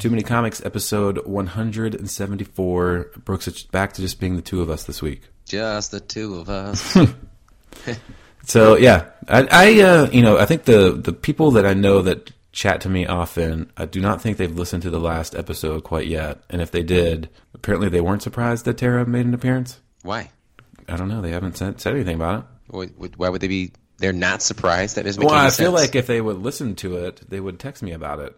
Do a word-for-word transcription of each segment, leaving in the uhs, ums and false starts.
Too Many Comics, episode one seventy-four. Brooks, it's back to just being the two of us this week. Just the two of us. So, yeah. I, I uh, you know, I think the, the people that I know that chat to me often, I do not think they've listened to the last episode quite yet. And if they did, apparently they weren't surprised that Tara made an appearance. Why? I don't know. They haven't said, said anything about it. Why would they be... They're not surprised? That doesn't make well, any I sense. Well, I feel like if they would listen to it, they would text me about it.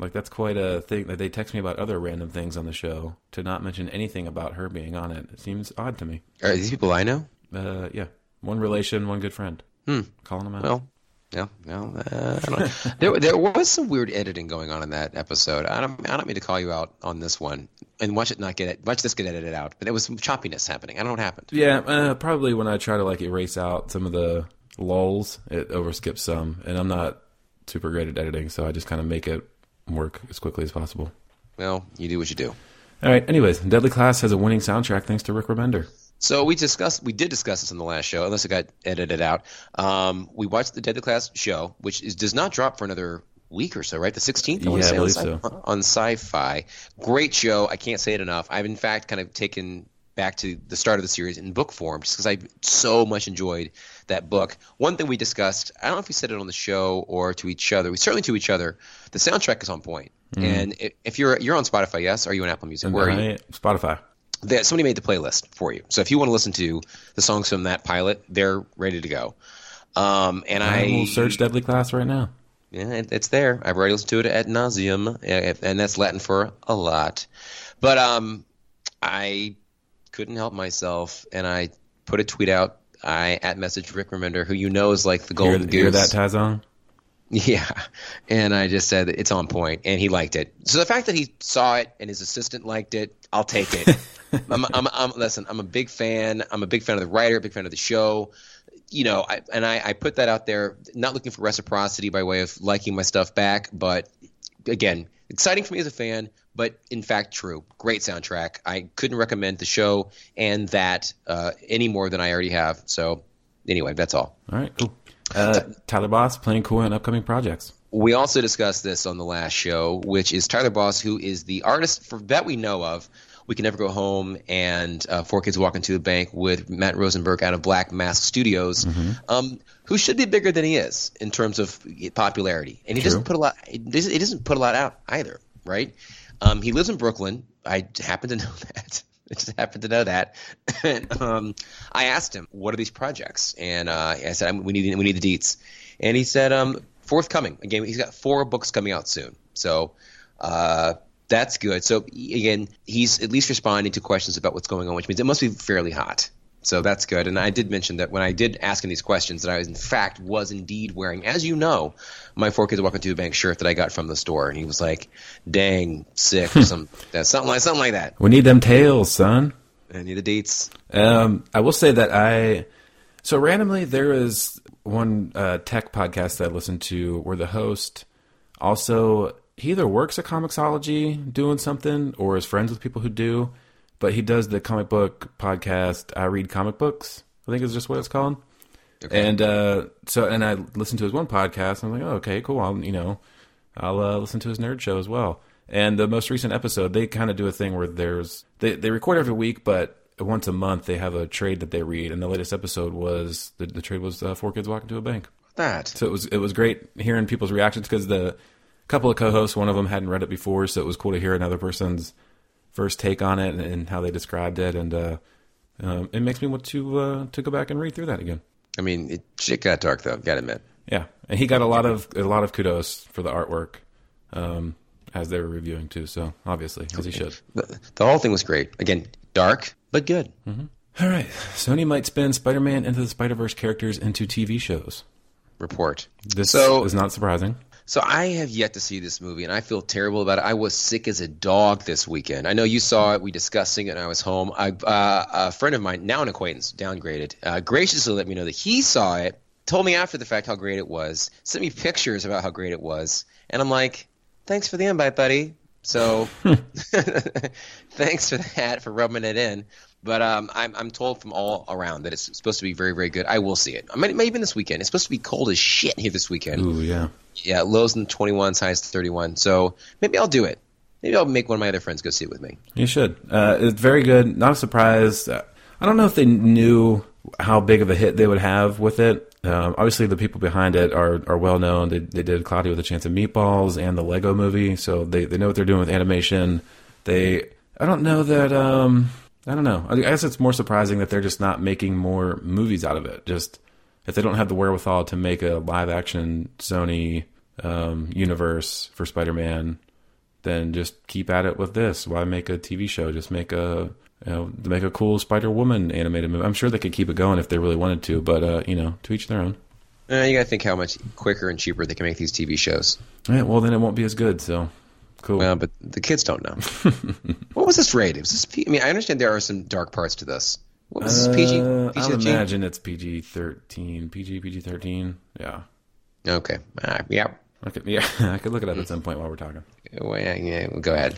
Like, that's quite a thing. Like, they text me about other random things on the show to not mention anything about her being on it. It seems odd to me. Are these people I know? Uh, yeah. One relation, one good friend. Hmm. Calling them out. Well, yeah. No, uh, I don't know. there, there was some weird editing going on in that episode. I don't, I don't mean to call you out on this one. And watch it not get watch this get edited out. But there was some choppiness happening. I don't know what happened. Yeah, uh, probably when I try to, like, erase out some of the... lulls, it overskips some, and I'm not super great at editing, so I just kind of make it work as quickly as possible. Well, you do what you do. All right, anyways, Deadly Class has a winning soundtrack thanks to Rick Remender. So we discussed, we did discuss this in the last show, unless it got edited out. Um, we watched the Deadly Class show, which is, does not drop for another week or so, right? The sixteenth, I want yeah, to say, I believe on, so. on Sci-Fi. Great show. I can't say it enough. I've, in fact, kind of taken... back to the start of the series in book form, just because I so much enjoyed that book. One thing we discussed, I don't know if we said it on the show or to each other, we certainly to each other, the soundtrack is on point. Mm. And if you're you're on Spotify, yes? Are you on Apple Music? Where I, are you? Spotify. That, somebody made the playlist for you. So if you want to listen to the songs from that pilot, they're ready to go. Um, and I, I will search Deadly Class right now. Yeah, it, it's there. I've already listened to it ad nauseum, and that's Latin for a lot. But um, I... couldn't help myself, and I put a tweet out. I at message Rick Remender, who you know is like the golden goose. You hear that, Tazon? Yeah, and I just said it's on point, and he liked it. So the fact that he saw it and his assistant liked it, I'll take it. I'm, I'm, I'm, listen, I'm a big fan. I'm a big fan of the writer, big fan of the show. You know, I, and I, I put that out there, not looking for reciprocity by way of liking my stuff back, but again, exciting for me as a fan. But in fact, true. Great soundtrack. I couldn't recommend the show and that uh, any more than I already have. So anyway, that's all. All right, cool. Uh, Tyler Boss playing cool in upcoming projects. We also discussed this on the last show, which is Tyler Boss, who is the artist for, that we know of. We Can Never Go Home and uh, Four Kids Walk Into the Bank with Matt Rosenberg out of Black Mask Studios, mm-hmm. um, who should be bigger than he is in terms of popularity. And he True. doesn't put a lot. He doesn't put a lot out either, right? Um, he lives in Brooklyn. I happen to know that. I just happen to know that. and, um, I asked him, "What are these projects?" And uh, I said, "We need we need the deets." And he said, um, "Forthcoming." Again, he's got four books coming out soon, so uh, that's good. So again, he's at least responding to questions about what's going on, which means it must be fairly hot. So that's good. And I did mention that when I did ask him these questions, that I was in fact was indeed wearing, as you know, my Four Kids Walk Into the Bank shirt that I got from the store. And he was like, "Dang, sick," or something, something like something like that. We need them tails, son. I need the deets. Um, I will say that I so randomly there is one uh, tech podcast that I listen to where the host also he either works at Comixology doing something or is friends with people who do. But he does the comic book podcast, I Read Comic Books, I think is just what it's called. Okay. And uh, so, and I listened to his one podcast, and I'm like, oh, okay, cool. I'll, you know, I'll uh, listen to his nerd show as well. And the most recent episode, they kind of do a thing where there's, they, they record every week, but once a month they have a trade that they read. And the latest episode was, the, the trade was uh, Four Kids Walk Into a Bank. That. So it was, it was great hearing people's reactions because the couple of co-hosts, one of them hadn't read it before. So it was cool to hear another person's first take on it and, and how they described it, and uh, um, it makes me want to uh, to go back and read through that again. I mean, it shit got dark though. Got to admit. Yeah, and he got a lot of a lot of kudos for the artwork um, as they were reviewing too. So obviously, as he should. The, the whole thing was great. Again, dark but good. Mm-hmm. All right, Sony might spin Spider-Man into the Spider-Verse characters into T V shows. Report. This so, is not surprising. So I have yet to see this movie, and I feel terrible about it. I was sick as a dog this weekend. I know you saw it. We discussed it, and I was home. I, uh, a friend of mine, now an acquaintance, downgraded, uh, graciously let me know that he saw it, told me after the fact how great it was, sent me pictures about how great it was, and I'm like, thanks for the invite, buddy. So thanks for that, for rubbing it in. But um, I'm, I'm told from all around that it's supposed to be very, very good. I will see it. I might, it might even this weekend. It's supposed to be cold as shit here this weekend. Ooh, yeah. Yeah, lows in the twenty-ones, highs to thirty-one. So maybe I'll do it. Maybe I'll make one of my other friends go see it with me. You should. Uh, it's very good. Not a surprise. I don't know if they knew how big of a hit they would have with it. Um, obviously, the people behind it are are well known. They they did Cloudy with a Chance of Meatballs and the Lego Movie, so they, they know what they're doing with animation. They I don't know that. Um, I don't know. I guess it's more surprising that they're just not making more movies out of it. Just if they don't have the wherewithal to make a live action Sony um, universe for Spider-Man, then just keep at it with this. Why make a T V show? Just make a you know make a cool Spider-Woman animated movie. I'm sure they could keep it going if they really wanted to, but uh, you know, to each their own. Uh, you got to think how much quicker and cheaper they can make these T V shows. All right, well, then it won't be as good. So. Cool. Uh, but the kids don't know. What was this rated? Was this P- I mean, I understand there are some dark parts to this. What was this, P G? Uh, I'll imagine it's P G thirteen. P G, P G thirteen. Yeah. Okay. Uh, yeah. Okay. Yeah. I could look it up at some point while we're talking. Well, yeah, yeah. Go ahead.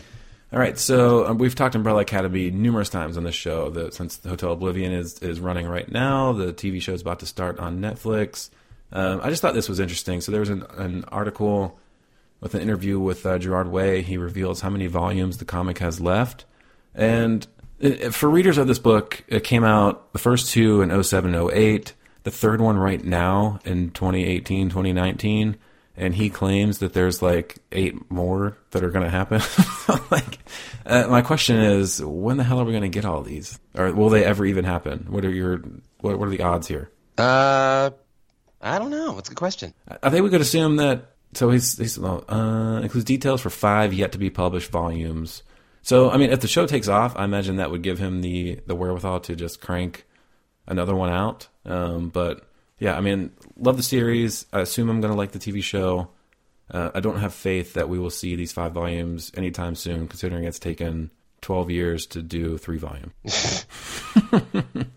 All right. So um, we've talked Umbrella Academy numerous times on this show. That since Hotel Oblivion is, is running right now, the T V show is about to start on Netflix. Um, I just thought this was interesting. So there was an, an article... with an interview with uh, Gerard Way. He reveals how many volumes the comic has left. And it, for readers of this book, it came out, the first two in oh seven and oh eight, the third one right now in twenty eighteen, twenty nineteen. And he claims that there's like eight more that are going to happen. Like, uh, my question is, when the hell are we going to get all these? Or will they ever even happen? What are your, what, what are the odds here? Uh, I don't know. It's a good question. I think we could assume that, So he's, he's uh, includes details for five yet to be published volumes. So I mean, if the show takes off, I imagine that would give him the, the wherewithal to just crank another one out. Um, but yeah, I mean, love the series. I assume I'm going to like the T V show. Uh, I don't have faith that we will see these five volumes anytime soon, considering it's taken twelve years to do three volumes.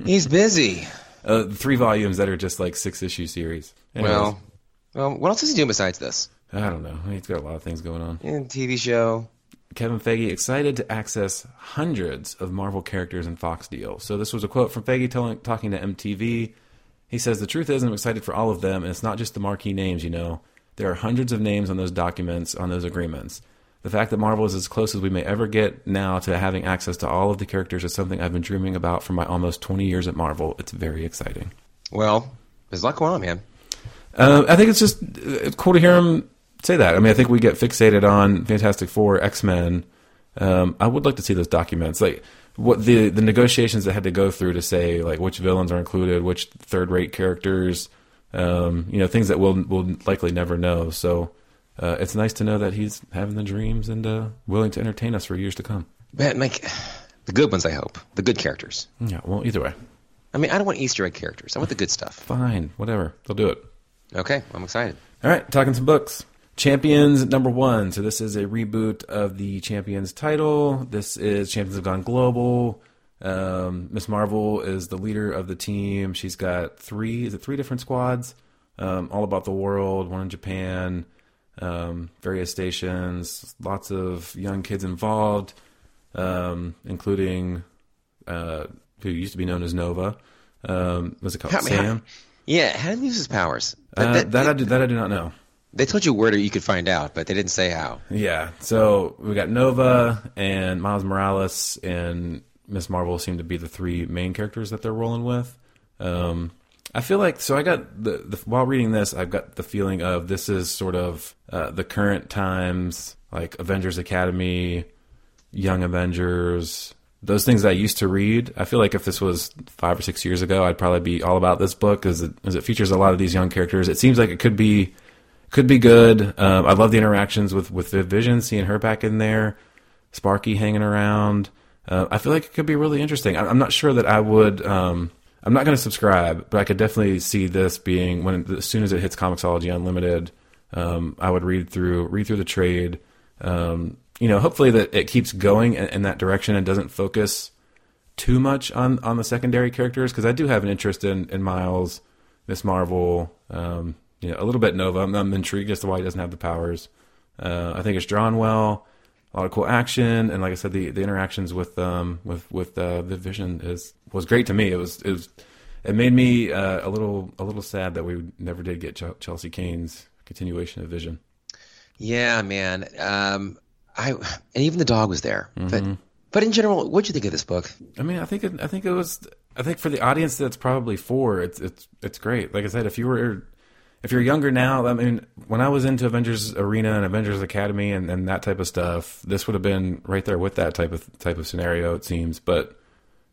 He's busy. Uh, three volumes that are just like six issue series. Anyways. Well. Well, what else is he doing besides this? I don't know. He's got a lot of things going on. And T V show. Kevin Feige excited to access hundreds of Marvel characters in Fox deal. So this was a quote from Feige telling, talking to M T V. He says, "The truth is I'm excited for all of them, and it's not just the marquee names, you know. There are hundreds of names on those documents, on those agreements. The fact that Marvel is as close as we may ever get now to having access to all of the characters is something I've been dreaming about for my almost twenty years at Marvel. It's very exciting." Well, there's a lot going on, man. Uh, I think it's just it's cool to hear him say that. I mean, I think we get fixated on Fantastic Four, X-Men. Um, I would like to see those documents, like what the the negotiations that had to go through to say like which villains are included, which third-rate characters, um, you know, things that we'll we'll likely never know. So uh, it's nice to know that he's having the dreams and uh, willing to entertain us for years to come. But Mike, the good ones, I hope, the good characters. Yeah. Well, either way. I mean, I don't want Easter egg characters. I want the good stuff. Fine, whatever. They'll do it. Okay, I'm excited. All right, talking some books. Champions number one. So this is a reboot of the Champions title. This is Champions have gone global. Um, Miss Marvel is the leader of the team. She's got three, is it three different squads? Um, all about the world, one in Japan, um, various stations, lots of young kids involved, um, including uh, who used to be known as Nova. Um, what's it called? Help Sam? Me. Yeah, how did he lose his powers? That, uh, that, that, I do, that I do not know. They told you where you could find out, but they didn't say how. Yeah, so we got Nova and Miles Morales and Miss Marvel seem to be the three main characters that they're rolling with. Um, I feel like, so I got, the, the while reading this, I've got the feeling of this is sort of uh, the current times, like Avengers Academy, Young Avengers... Those things that I used to read, I feel like if this was five or six years ago, I'd probably be all about this book because it, as it features a lot of these young characters. It seems like it could be could be good. Um, I love the interactions with, with Vision, seeing her back in there, Sparky hanging around. Uh, I feel like it could be really interesting. I, I'm not sure that I would um, – I'm not going to subscribe, but I could definitely see this being – when as soon as it hits Comixology Unlimited, um, I would read through read through the trade um, – you know, hopefully that it keeps going in, in that direction and doesn't focus too much on, on the secondary characters. Cause I do have an interest in, in Miles, Miss Marvel, um, you know, a little bit Nova. I'm, I'm intrigued as to why he doesn't have the powers. Uh, I think it's drawn well, a lot of cool action. And like I said, the, the interactions with, um, with, with, uh, the Vision is, was great to me. It was, it was, it made me, uh, a little, a little sad that we never did get Ch- Chelsea Kane's continuation of Vision. Yeah, man. Um, I and even the dog was there. Mm-hmm. But but in general, what'd you think of this book? I mean, I think it, I think it was I think for the audience that's probably for it's it's it's great. Like I said, if you were if you're younger now, I mean, when I was into Avengers Arena and Avengers Academy and, and that type of stuff, this would have been right there with that type of type of scenario, it seems. But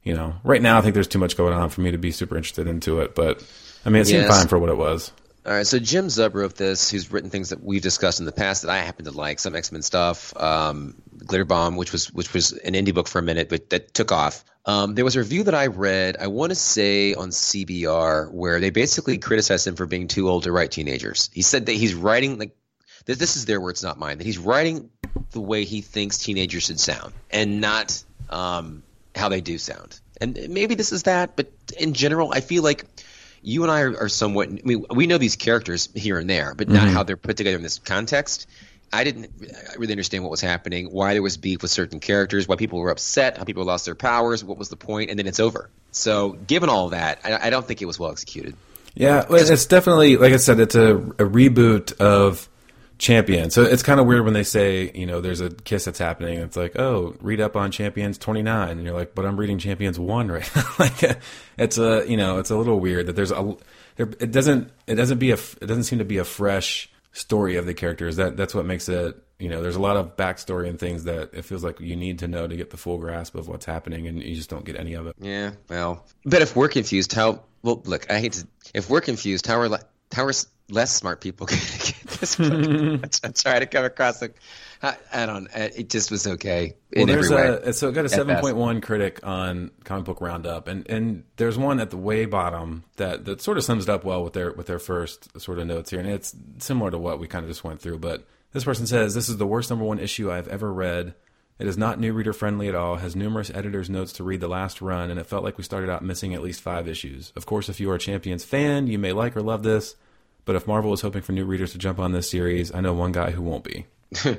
you know, right now I think there's too much going on for me to be super interested into it. But I mean, it seemed yes. fine for what it was. All right, so Jim Zub wrote this, who's written things that we've discussed in the past that I happen to like, some X-Men stuff, um, Glitter Bomb, which was which was an indie book for a minute, but that took off. Um, there was a review that I read, I want to say on C B R, where they basically criticized him for being too old to write teenagers. He said that he's writing, like, this, this is their words, not mine, that he's writing the way he thinks teenagers should sound and not um, how they do sound. And maybe this is that, but in general, I feel like you and I are, are somewhat – I mean, we know these characters here and there, but not mm-hmm. how they're put together in this context. I didn't really understand what was happening, why there was beef with certain characters, why people were upset, how people lost their powers, what was the point, and then it's over. So given all that, I, I don't think it was well executed. Yeah, it's definitely – like I said, it's a, a reboot of Champions. So it's kind of weird when they say, you know, there's a kiss that's happening. It's like, oh, read up on Champions twenty-nine. And you're like, but I'm reading Champions one right now. Like, it's a, you know, it's a little weird that there's a, there, it doesn't, it doesn't be a, it doesn't seem to be a fresh story of the characters. That, that's what makes it, you know, there's a lot of backstory and things that it feels like you need to know to get the full grasp of what's happening. And you just don't get any of it. Yeah. Well, but if we're confused, how, well, look, I hate to, if we're confused, how are like, how are less smart people going to get this book? I'm trying to come across like I, I don't. It just was okay in well, every way. A, so it got a seven point one critic on Comic Book Roundup, and, and there's one at the way bottom that, that sort of sums it up well with their with their first sort of notes here, and it's similar to what we kind of just went through. But this person says this is the worst number one issue I've ever read. It is not new reader friendly at all, has numerous editor's notes to read the last run, and it felt like we started out missing at least five issues. Of course, if you are a Champions fan, you may like or love this, but if Marvel is hoping for new readers to jump on this series, I know one guy who won't be. I,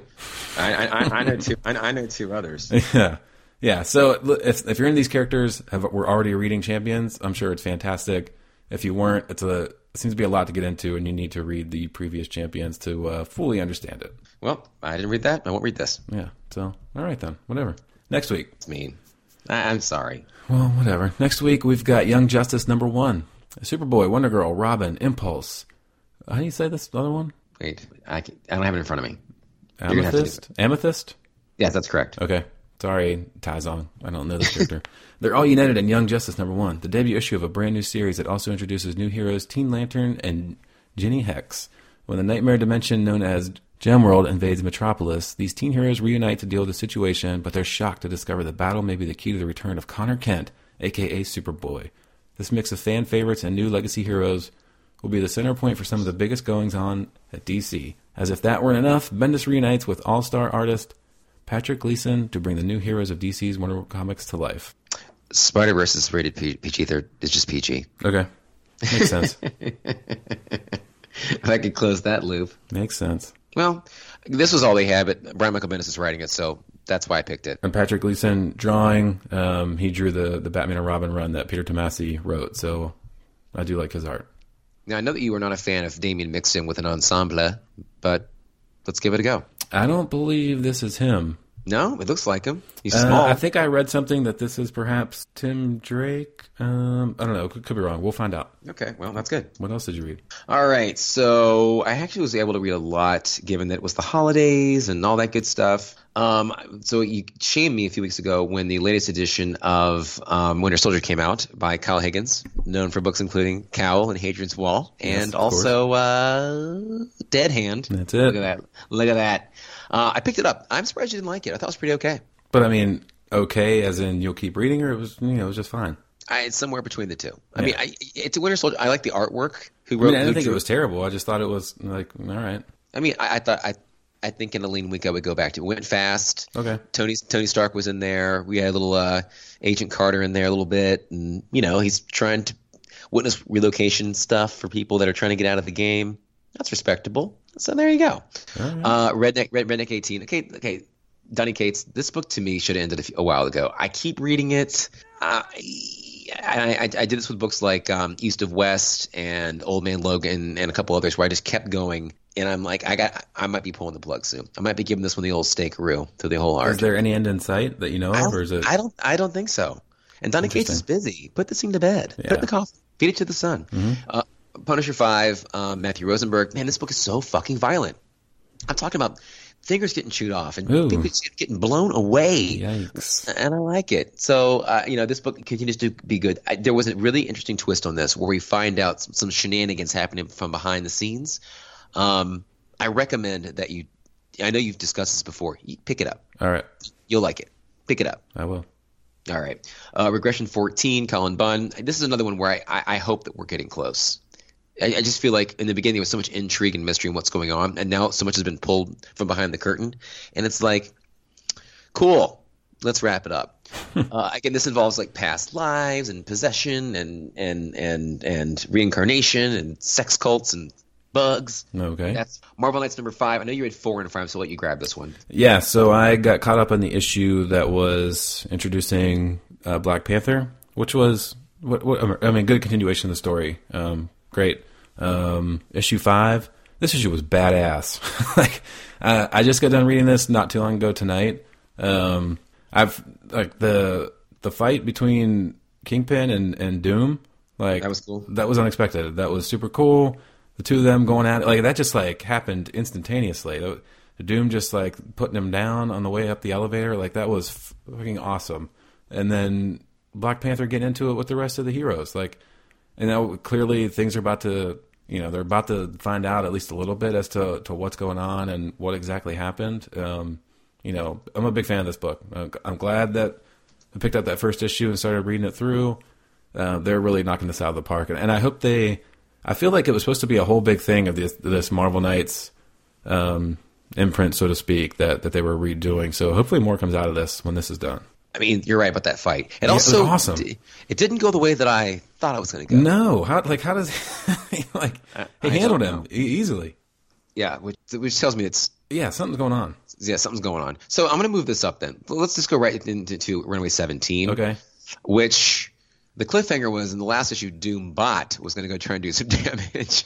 I, I know two. I, I know two others. Yeah, yeah. So if if you're in these characters, have, we're already reading Champions. I'm sure it's fantastic. If you weren't, it's a it seems to be a lot to get into, and you need to read the previous Champions to uh, fully understand it. Well, I didn't read that. I won't read this. Yeah. So all right then, whatever. Next week. It's mean. I, I'm sorry. Well, whatever. Next week we've got Young Justice number one, Superboy, Wonder Girl, Robin, Impulse. How do you say this other one? Wait, I, can, I don't have it in front of me. Amethyst? Amethyst? Yes, that's correct. Okay. Sorry, Tizon. I don't know this character. They're all united in Young Justice number one, the debut issue of a brand new series that also introduces new heroes Teen Lantern and Jenny Hex. When the nightmare dimension known as Gemworld invades Metropolis, these teen heroes reunite to deal with the situation, but they're shocked to discover the battle may be the key to the return of Connor Kent, a k a. Superboy. This mix of fan favorites and new legacy heroes will be the center point for some of the biggest goings-on at D C. As if that weren't enough, Bendis reunites with all-star artist Patrick Gleason to bring the new heroes of D C's Wonder Comics to life. Spider-Verse is rated P G. It's just P G. Okay. Makes sense. If I could close that loop. Makes sense. Well, this was all they had, but Brian Michael Bendis is writing it, so that's why I picked it. And Patrick Gleason drawing, um, he drew the, the Batman and Robin run that Peter Tomasi wrote, so I do like his art. Now, I know that you were not a fan of Damien mixed in with an ensemble, but let's give it a go. I don't believe this is him. No, it looks like him. He's uh, small. I think I read something that this is perhaps Tim Drake. Um, I don't know. Could, could be wrong. We'll find out. Okay. Well, that's good. What else did you read? All right. So I actually was able to read a lot, given that it was the holidays and all that good stuff. Um, so you shamed me a few weeks ago when the latest edition of um, Winter Soldier came out by Kyle Higgins, known for books including Cowl and Hadrian's Wall, yes, and also uh, Dead Hand. That's it. Look at that. Look at that. Uh, I picked it up. I'm surprised you didn't like it. I thought it was pretty okay. But I mean, okay as in you'll keep reading, or it was, you know, it was just fine. I, it's somewhere between the two. I yeah. mean, I, it's Winter Soldier. I like the artwork. Who wrote? I, mean, I didn't think drew. It was terrible. I just thought it was like all right. I mean, I, I thought I. I think in a lean week I would go back to it. It went fast. Okay. Tony Tony Stark was in there. We had a little uh, Agent Carter in there a little bit, and you know he's trying to witness relocation stuff for people that are trying to get out of the game. That's respectable. So there you go. Right. Uh, Redneck Red, Redneck eighteen. Okay, okay. Donny Cates. This book to me should have ended a, few, a while ago. I keep reading it. Uh, I, I I did this with books like um, East of West and Old Man Logan and a couple others where I just kept going. And I'm like, I got, I might be pulling the plug soon. I might be giving this one the old snakeroo to the whole art. Is there any end in sight that you know of, or is it? I don't, I don't think so. And Donny Cates is busy. Put this thing to bed. Yeah. Put it in the coffin. Feed it to the sun. Mm-hmm. Uh, Punisher five, um, Matthew Rosenberg. Man, this book is so fucking violent. I'm talking about fingers getting chewed off and Ooh. fingers getting blown away. Yikes. And I like it. So, uh, you know, this book continues to be good. I, there was a really interesting twist on this where we find out some, some shenanigans happening from behind the scenes. Um, I recommend that you – I know you've discussed this before. You pick it up. All right. You'll like it. Pick it up. I will. All right. Uh, Regression fourteen, Colin Bunn. This is another one where I, I, I hope that we're getting close. I, I just feel like in the beginning there was so much intrigue and mystery in what's going on, and now so much has been pulled from behind the curtain. And it's like, cool, let's wrap it up. uh, again, this involves like past lives and possession and and and and reincarnation and sex cults and bugs. Okay. That's Marvel Knights number five. I know you read four and five, so I'll let you grab this one. Yeah, so I got caught up on the issue that was introducing uh, Black Panther, which was, what, what I mean, good continuation of the story. Um, great. Um, issue five. This issue was badass. like, uh, I just got done reading this not too long ago tonight. Um, I've, like, the the fight between Kingpin and, and Doom, like, that was cool. That was unexpected. That was super cool. The two of them going at it, like, that just, like, happened instantaneously. The, the Doom just, like, putting him down on the way up the elevator, like, that was fucking awesome. And then Black Panther getting into it with the rest of the heroes, like, and now clearly things are about to, you know, they're about to find out at least a little bit as to, to what's going on and what exactly happened. Um, you know, I'm a big fan of this book. I'm glad that I picked up that first issue and started reading it through. Uh, they're really knocking this out of the park, and, and I hope they... I feel like it was supposed to be a whole big thing of this, this Marvel Knights um, imprint, so to speak, that, that they were redoing. So hopefully more comes out of this when this is done. I mean, you're right about that fight. And yeah, also, it was awesome. D- it didn't go the way that I thought it was going to go. No, how like how does like I, he I handled him e- easily? Yeah, which, which tells me it's yeah something's going on. Yeah, something's going on. So I'm going to move this up then. Let's just go right into to Runaway seventeen. Okay, which. The cliffhanger was in the last issue, Doombot was going to go try and do some damage.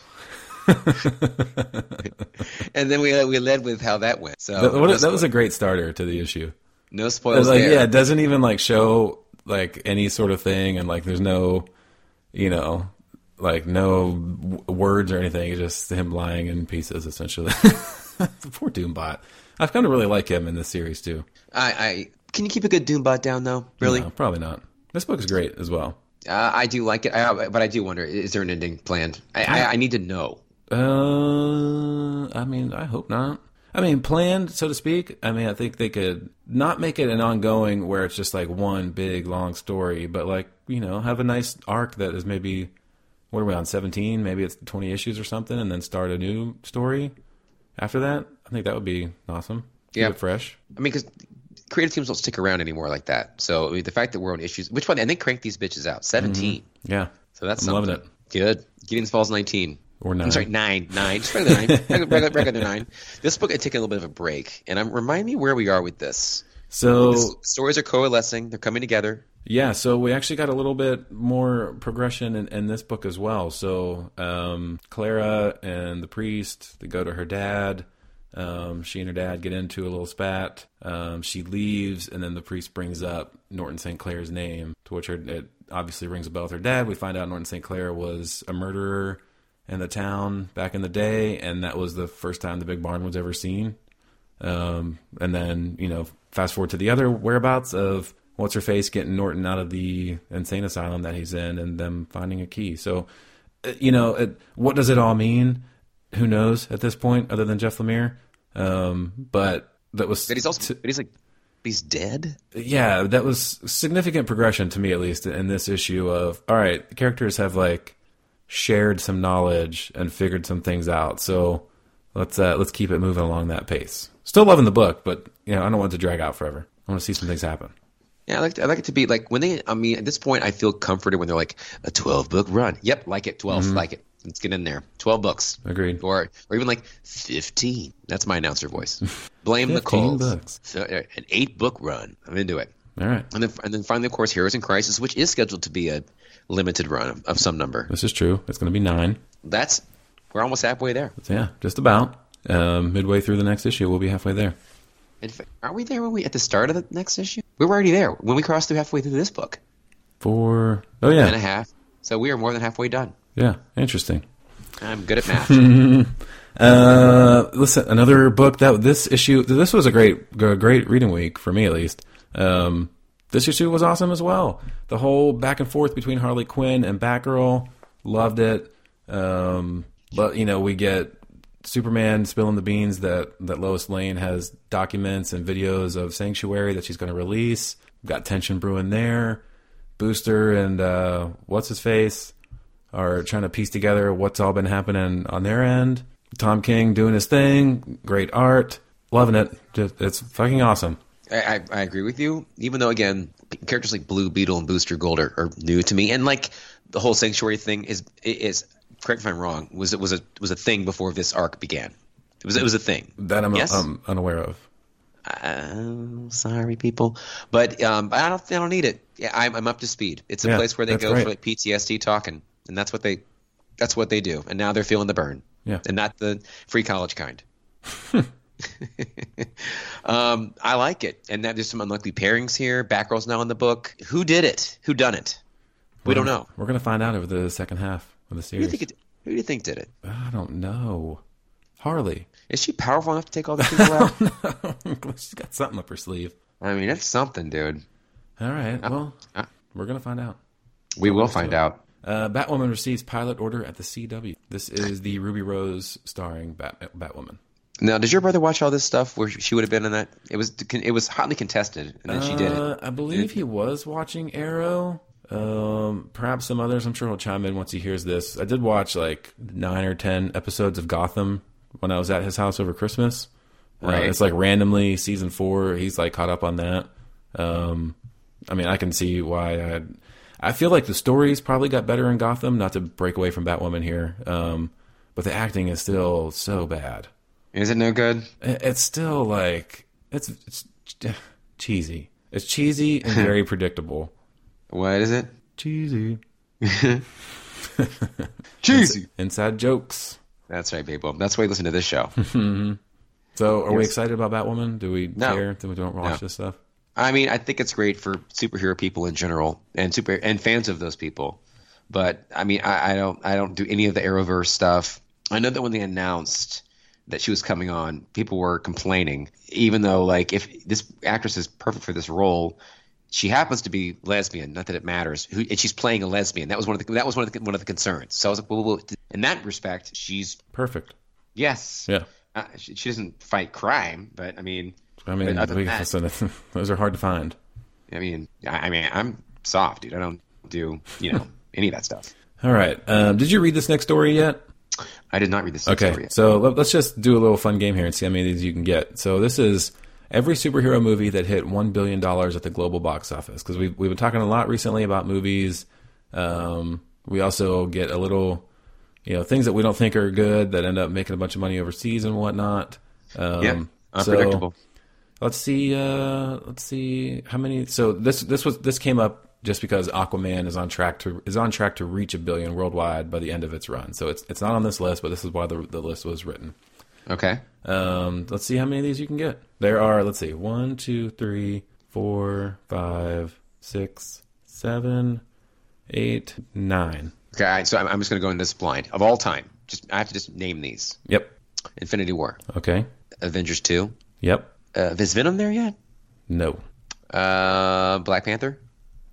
And then we we led with how that went. So that, what, no that was a great starter to the issue. No spoilers like, there. Yeah, it doesn't even like show like any sort of thing, and like there's no, you know, like no w- words or anything. It's just him lying in pieces, essentially. Poor Doombot. I've come to really like him in this series too. I, I can you keep a good Doombot down though? Really? No, probably not. This book is great as well. Uh, I do like it, I, but I do wonder, is there an ending planned? I, I, I need to know. Uh, I mean, I hope not. I mean, planned, so to speak. I mean, I think they could not make it an ongoing where it's just like one big long story, but like, you know, have a nice arc that is maybe, what are we on, seventeen? Maybe it's twenty issues or something, and then start a new story after that. I think that would be awesome. Yeah. Keep it fresh. I mean, because... creative teams don't stick around anymore like that. So I mean, the fact that we're on issues, which one? And they crank these bitches out. seventeen. Mm-hmm. Yeah. So that's I'm something. Loving it. Good. Gideon's Falls nineteen. Or nine. I'm sorry, nine. Nine. Just regular nine. regular, regular nine. This book had taken a little bit of a break. And I'm, remind me where we are with this. So. This, stories are coalescing. They're coming together. Yeah. So we actually got a little bit more progression in, in this book as well. So um, Clara and the priest, they go to her dad. Um, she and her dad get into a little spat. Um, she leaves, and then the priest brings up Norton Saint Clair's name, to which her, it obviously rings a bell with her dad. We find out Norton Saint Clair was a murderer in the town back in the day, and that was the first time the Big Barn was ever seen. Um, and then, you know, fast forward to the other whereabouts of What's-Her-Face getting Norton out of the insane asylum that he's in and them finding a key. So, you know, it, what does it all mean? Who knows at this point, other than Jeff Lemire? Um, but that was. But he's also. But he's like. He's dead. Yeah, that was significant progression to me, at least, in this issue. Of all right, the characters have like shared some knowledge and figured some things out. So let's uh, let's keep it moving along that pace. Still loving the book, but you know, I don't want it to drag out forever. I want to see some things happen. Yeah, I like to, I like it to be like when they. I mean, at this point, I feel comforted when they're like a twelve book run. Yep, like it. Twelve, mm-hmm. like it. Let's get in there. twelve books. Agreed. Or or even like fifteen. That's my announcer voice. Blame the Cold. fifteen books. So, an eight-book run. I'm into it. All right. And then, and then finally, of course, Heroes in Crisis, which is scheduled to be a limited run of, of some number. This is true. It's going to be nine. That's – we're almost halfway there. Yeah, just about. um, midway through the next issue, we'll be halfway there. In fact, are we there? Were we at the start of the next issue? We were already there when we crossed through halfway through this book. Four, oh yeah, and a half. So we are more than halfway done. Yeah, interesting. I'm good at math. Uh, listen, another book that this issue, this was a great, great reading week for me at least. Um, this issue was awesome as well. The whole back and forth between Harley Quinn and Batgirl, loved it. Um, but you know, we get Superman spilling the beans that, that Lois Lane has documents and videos of Sanctuary that she's going to release. We've got tension brewing there. Booster and uh, what's his face are trying to piece together what's all been happening on their end. Tom King doing his thing, great art, loving it. Just, it's fucking awesome. I, I, I agree with you, even though, again, characters like Blue Beetle and Booster Gold are, are new to me. And, like, the whole Sanctuary thing is, is correct me if I'm wrong, was it was a was a thing before this arc began. It was, it was a thing. That I'm, yes? I'm unaware of. I'm sorry, people. But um, I don't I don't need it. Yeah, I'm, I'm up to speed. It's a yeah, place where they go right. for like P T S D talking, and that's what they that's what they do. And now they're feeling the burn. Yeah. And not the free college kind. um, I like it. And that there's some unlucky pairings here. Batgirl's now in the book. Who did it? Who done it? We we're, don't know. We're going to find out over the second half of the series. Who do you think, it, who do you think did it? I don't know. Harley. Is she powerful enough to take all the people out? No. She's got something up her sleeve. I mean, that's something, dude. All right. Uh, well, uh, we're going to find out. We will find it. out. Uh, Batwoman receives pilot order at the C W. This is the Ruby Rose starring Bat- Batwoman. Now, did your brother watch all this stuff where she would have been in that? It was it was hotly contested, and then uh, she did it. I believe he was watching Arrow. Um, perhaps some others. I'm sure he'll chime in once he hears this. I did watch like nine or ten episodes of Gotham when I was at his house over Christmas. Right. Uh, it's like randomly season four. He's like caught up on that. Um, I mean, I can see why I... I feel like the stories probably got better in Gotham, not to break away from Batwoman here, um, but the acting is still so bad. Is it no good? It's still like, it's, it's cheesy. It's cheesy and very predictable. What is it? Cheesy. Cheesy. Inside jokes. That's right, people. That's why you listen to this show. So are yes. we excited about Batwoman? Do we no. care that we don't watch no. this stuff? I mean, I think it's great for superhero people in general, and super and fans of those people. But I mean, I, I don't, I don't do any of the Arrowverse stuff. I know that when they announced that she was coming on, people were complaining, even though like if this actress is perfect for this role, she happens to be lesbian. Not that it matters, who, and she's playing a lesbian. That was one of the that was one of the one of the concerns. So I was like, well, well in that respect, she's perfect. Yes. Yeah. Uh, she, she doesn't fight crime, but I mean. I mean, we, that, listen, those are hard to find. I mean, I, I mean, I'm soft, dude. I don't do, you know, any of that stuff. All right. Um, did you read this next story yet? I did not read this next okay, story yet. So let, let's just do a little fun game here and see how many of these you can get. So this is every superhero movie that hit one billion dollars at the global box office. Because we've, we've been talking a lot recently about movies. Um, we also get a little, you know, things that we don't think are good that end up making a bunch of money overseas and whatnot. Um, yeah, unpredictable. So, Let's see. Uh, let's see how many. So this this was this came up just because Aquaman is on track to is on track to reach a billion worldwide by the end of its run. So it's it's not on this list, but this is why the the list was written. Okay. Um. Let's see how many of these you can get. There are. Let's see. One, two, three, four, five, six, seven, eight, nine. Okay. So I'm I'm just gonna go in this blind of all time. Just I have to just name these. Yep. Infinity War. Okay. Avengers two. Yep. Uh, is Venom there yet? No. Uh, Black Panther?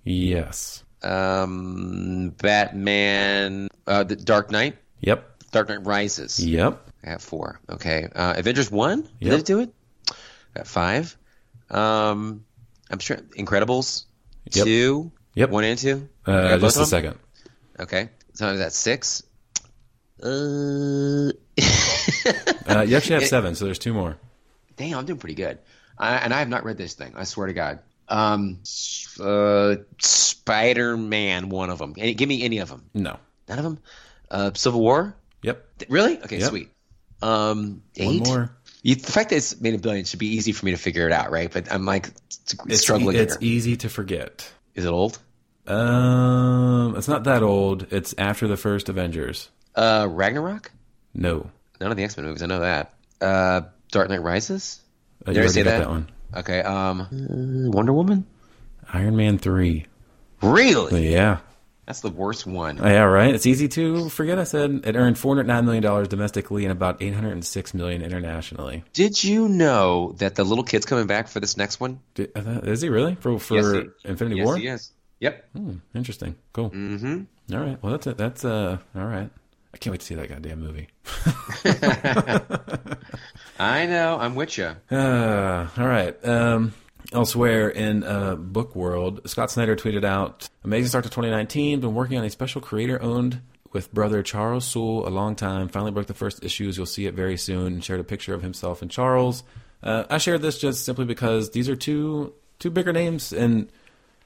Yes. Um, Batman, uh, the Dark Knight? Yep. Dark Knight Rises? Yep. I have four. Okay. Uh, Avengers one? Did yep. it do it? I got five. Um, I'm sure Incredibles? Yep. Two? Yep. One and two? Uh, just a second. Okay. So that's six. Uh... uh, you actually have seven, so there's two more. Damn, I'm doing pretty good. I, and I have not read this thing. I swear to God. Um, uh, Spider-Man, one of them. Any, give me any of them. No. None of them? Uh, Civil War? Yep. Really? Okay, yep. Sweet. Um, eight? One more. You, the fact that it's made a billion should be easy for me to figure it out, right? But I'm like it's, it's struggling e- It's here. Easy to forget. Is it old? Um, It's not that old. It's after the first Avengers. Uh, Ragnarok? No. None of the X-Men movies. I know that. Uh, Dark Knight Rises? Uh, Did you I say that? that one? Okay. Um, Wonder Woman? Iron Man three. Really? But yeah. That's the worst one. Oh, yeah, right? It's easy to forget I said. It earned four hundred nine million dollars domestically and about eight hundred six million dollars internationally. Did you know that the little kid's coming back for this next one? Did, is he really? For, for yes, he, Infinity yes, War? Yes, he is. Yep. Hmm, interesting. Cool. Mm-hmm. All right. Well, that's it. That's, uh, all right. I can't wait to see that goddamn movie. I know. I'm with you. Uh, all right. Um, Elsewhere in uh, book world, Scott Snyder tweeted out, "Amazing start to twenty nineteen. Been working on a special creator-owned with brother Charles Soule a long time. Finally broke the first issues. You'll see it very soon." And shared a picture of himself and Charles. Uh, I shared this just simply because these are two two bigger names, and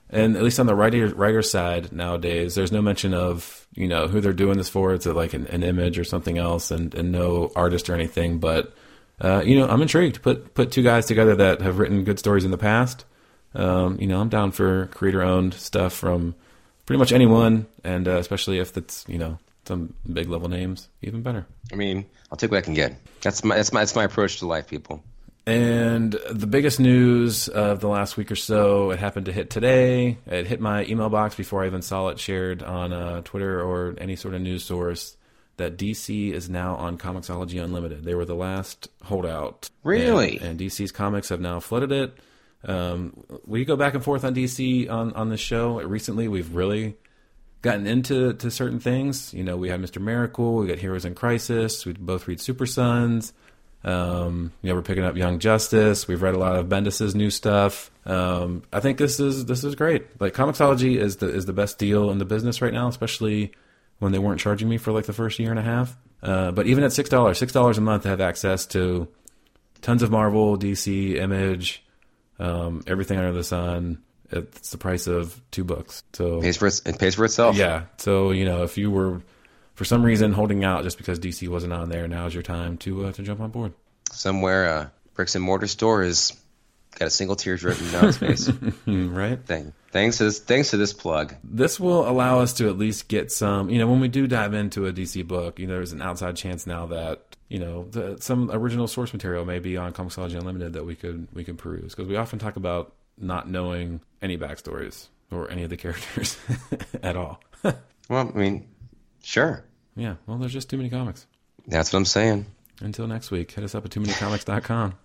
and at least on the writer writer side nowadays, there's no mention of you know who they're doing this for. It's like an, an image or something else, and and no artist or anything, but. Uh, you know, I'm intrigued. Put put two guys together that have written good stories in the past. Um, you know, I'm down for creator-owned stuff from pretty much anyone, and uh, especially if it's you know some big level names, even better. I mean, I'll take what I can get. That's my that's my that's my approach to life, people. And the biggest news of the last week or so, it happened to hit today. It hit my email box before I even saw it shared on uh, Twitter or any sort of news source. That D C is now on Comixology Unlimited. They were the last holdout. Really? And, and D C's comics have now flooded it. Um, we go back and forth on D C on, on this show. Recently, we've really gotten into to certain things. You know, we had Mister Miracle. We got Heroes in Crisis. We both read Super Sons. Um, you know, we're picking up Young Justice. We've read a lot of Bendis's new stuff. Um, I think this is this is great. Like, Comixology is the is the best deal in the business right now, especially when they weren't charging me for like the first year and a half. Uh, but even at six dollars, six dollars a month, I have access to tons of Marvel, D C, Image, um, everything under the sun. It's the price of two books. So it pays for, it pays for itself. Yeah. So, you know, if you were for some reason holding out just because D C wasn't on there, now's your time to uh, to jump on board. Somewhere a bricks and mortar store has got a single tear dripping down his face. Right? Thing. Thanks to this, thanks to this plug. This will allow us to at least get some, you know, when we do dive into a D C book, you know, there's an outside chance now that, you know, the, some original source material may be on Comixology Unlimited that we could, we could peruse. Because we often talk about not knowing any backstories or any of the characters at all. Well, I mean, sure. Yeah, well, there's just too many comics. That's what I'm saying. Until next week, hit us up at too many comics dot com.